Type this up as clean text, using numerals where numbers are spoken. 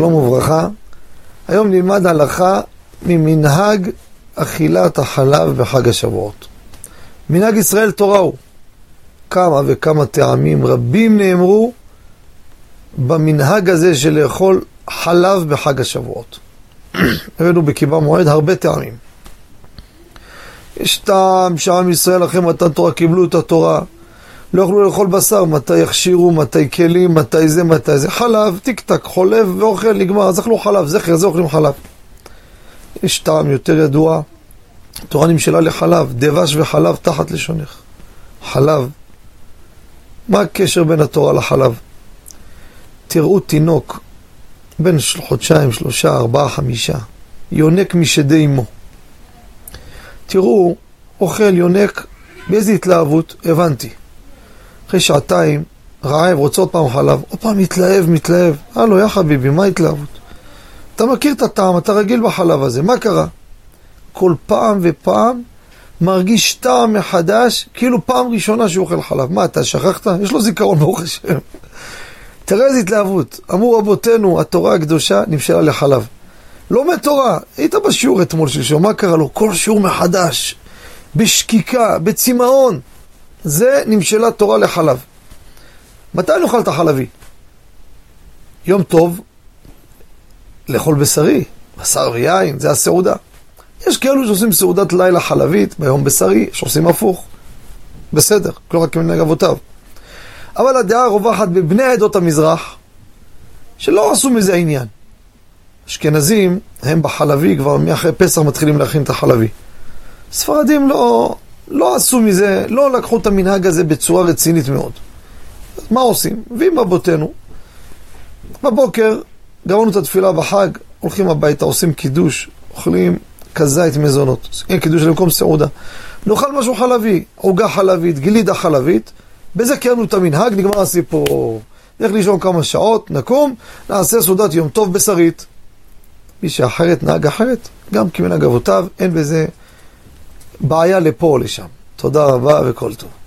שלום וברכה. היום נלמד הלכה ממנהג אכילת החלב בחג השבועות. מנהג ישראל תורה הוא. כמה וכמה טעמים רבים נאמרו במנהג הזה של לאכול חלב בחג השבועות. הבאנו בקיבה מועד הרבה טעמים. יש טעם שעם ישראל אחרי מתן תורה קיבלו את התורה, לא יכלו לאכול בשר, מתי יכשירו, מתי כלים, מתי זה, חלב, טיק טק, חולב ואוכל, נגמר, אז אכלו חלב, זכר, זה אוכלים חלב. יש טעם יותר ידוע, תורה נמשלה לחלב, דבש וחלב תחת לשונך. חלב, מה הקשר בין התורה לחלב? תראו תינוק, בין 3, 4, 5, יונק משדי אמו. תראו, אוכל יונק, באיזו התלהבות, הבנתי. אחרי שעתיים, רעב, רוצה עוד פעם חלב, עוד פעם מתלהב. הלו, יא חביבי, מה התלהבות? אתה מכיר את הטעם, אתה רגיל בחלב הזה, מה קרה? כל פעם ופעם מרגיש טעם מחדש, כאילו פעם ראשונה שהוא אוכל חלב. מה, אתה שכחת? יש לו זיכרון, ברוך השם. תראה איזו התלהבות. אמרו רבותינו, התורה הקדושה נמשלה לחלב. לא מתורה, היית בשיעור אתמול שלשום, מה קרה לו? כל שיעור מחדש, בשקיקה, בצמאון. זה נמשלה תורה לחלב. מתי נאכל את החלבי? יום טוב, לאכול בשרי, בשר ויין, זה הסעודה. יש כאלו שעושים סעודת לילה חלבית, ביום בשרי, שעושים הפוך. בסדר, כל רק מנהג אבותיו. אבל הדעה רווחת בבני עדות המזרח, שלא עשו מזה עניין. אשכנזים, הם בחלבי, כבר מאחרי פסח מתחילים להכין את החלבי. ספרדים לא עשו מזה, לא לקחו את המנהג הזה בצורה רצינית מאוד. אז מה עושים? ואם רבותינו, בבוקר גמרנו את התפילה בחג, הולכים הביתה, עושים קידוש, אוכלים כזית מזונות, אין קידוש למקום סעודה. נאכל משהו חלבי, עוגה חלבית, גלידה חלבית, בזה קיימנו את המנהג, נגמר הסיפור. נלך לישון כמה שעות, נקום, נעשה סעודת יום טוב בשרית. מי שאחרת נהג אחרת, גם כמנהג אבותיו, אין בזה בעיה לפה או לשם. תודה רבה וכל טוב.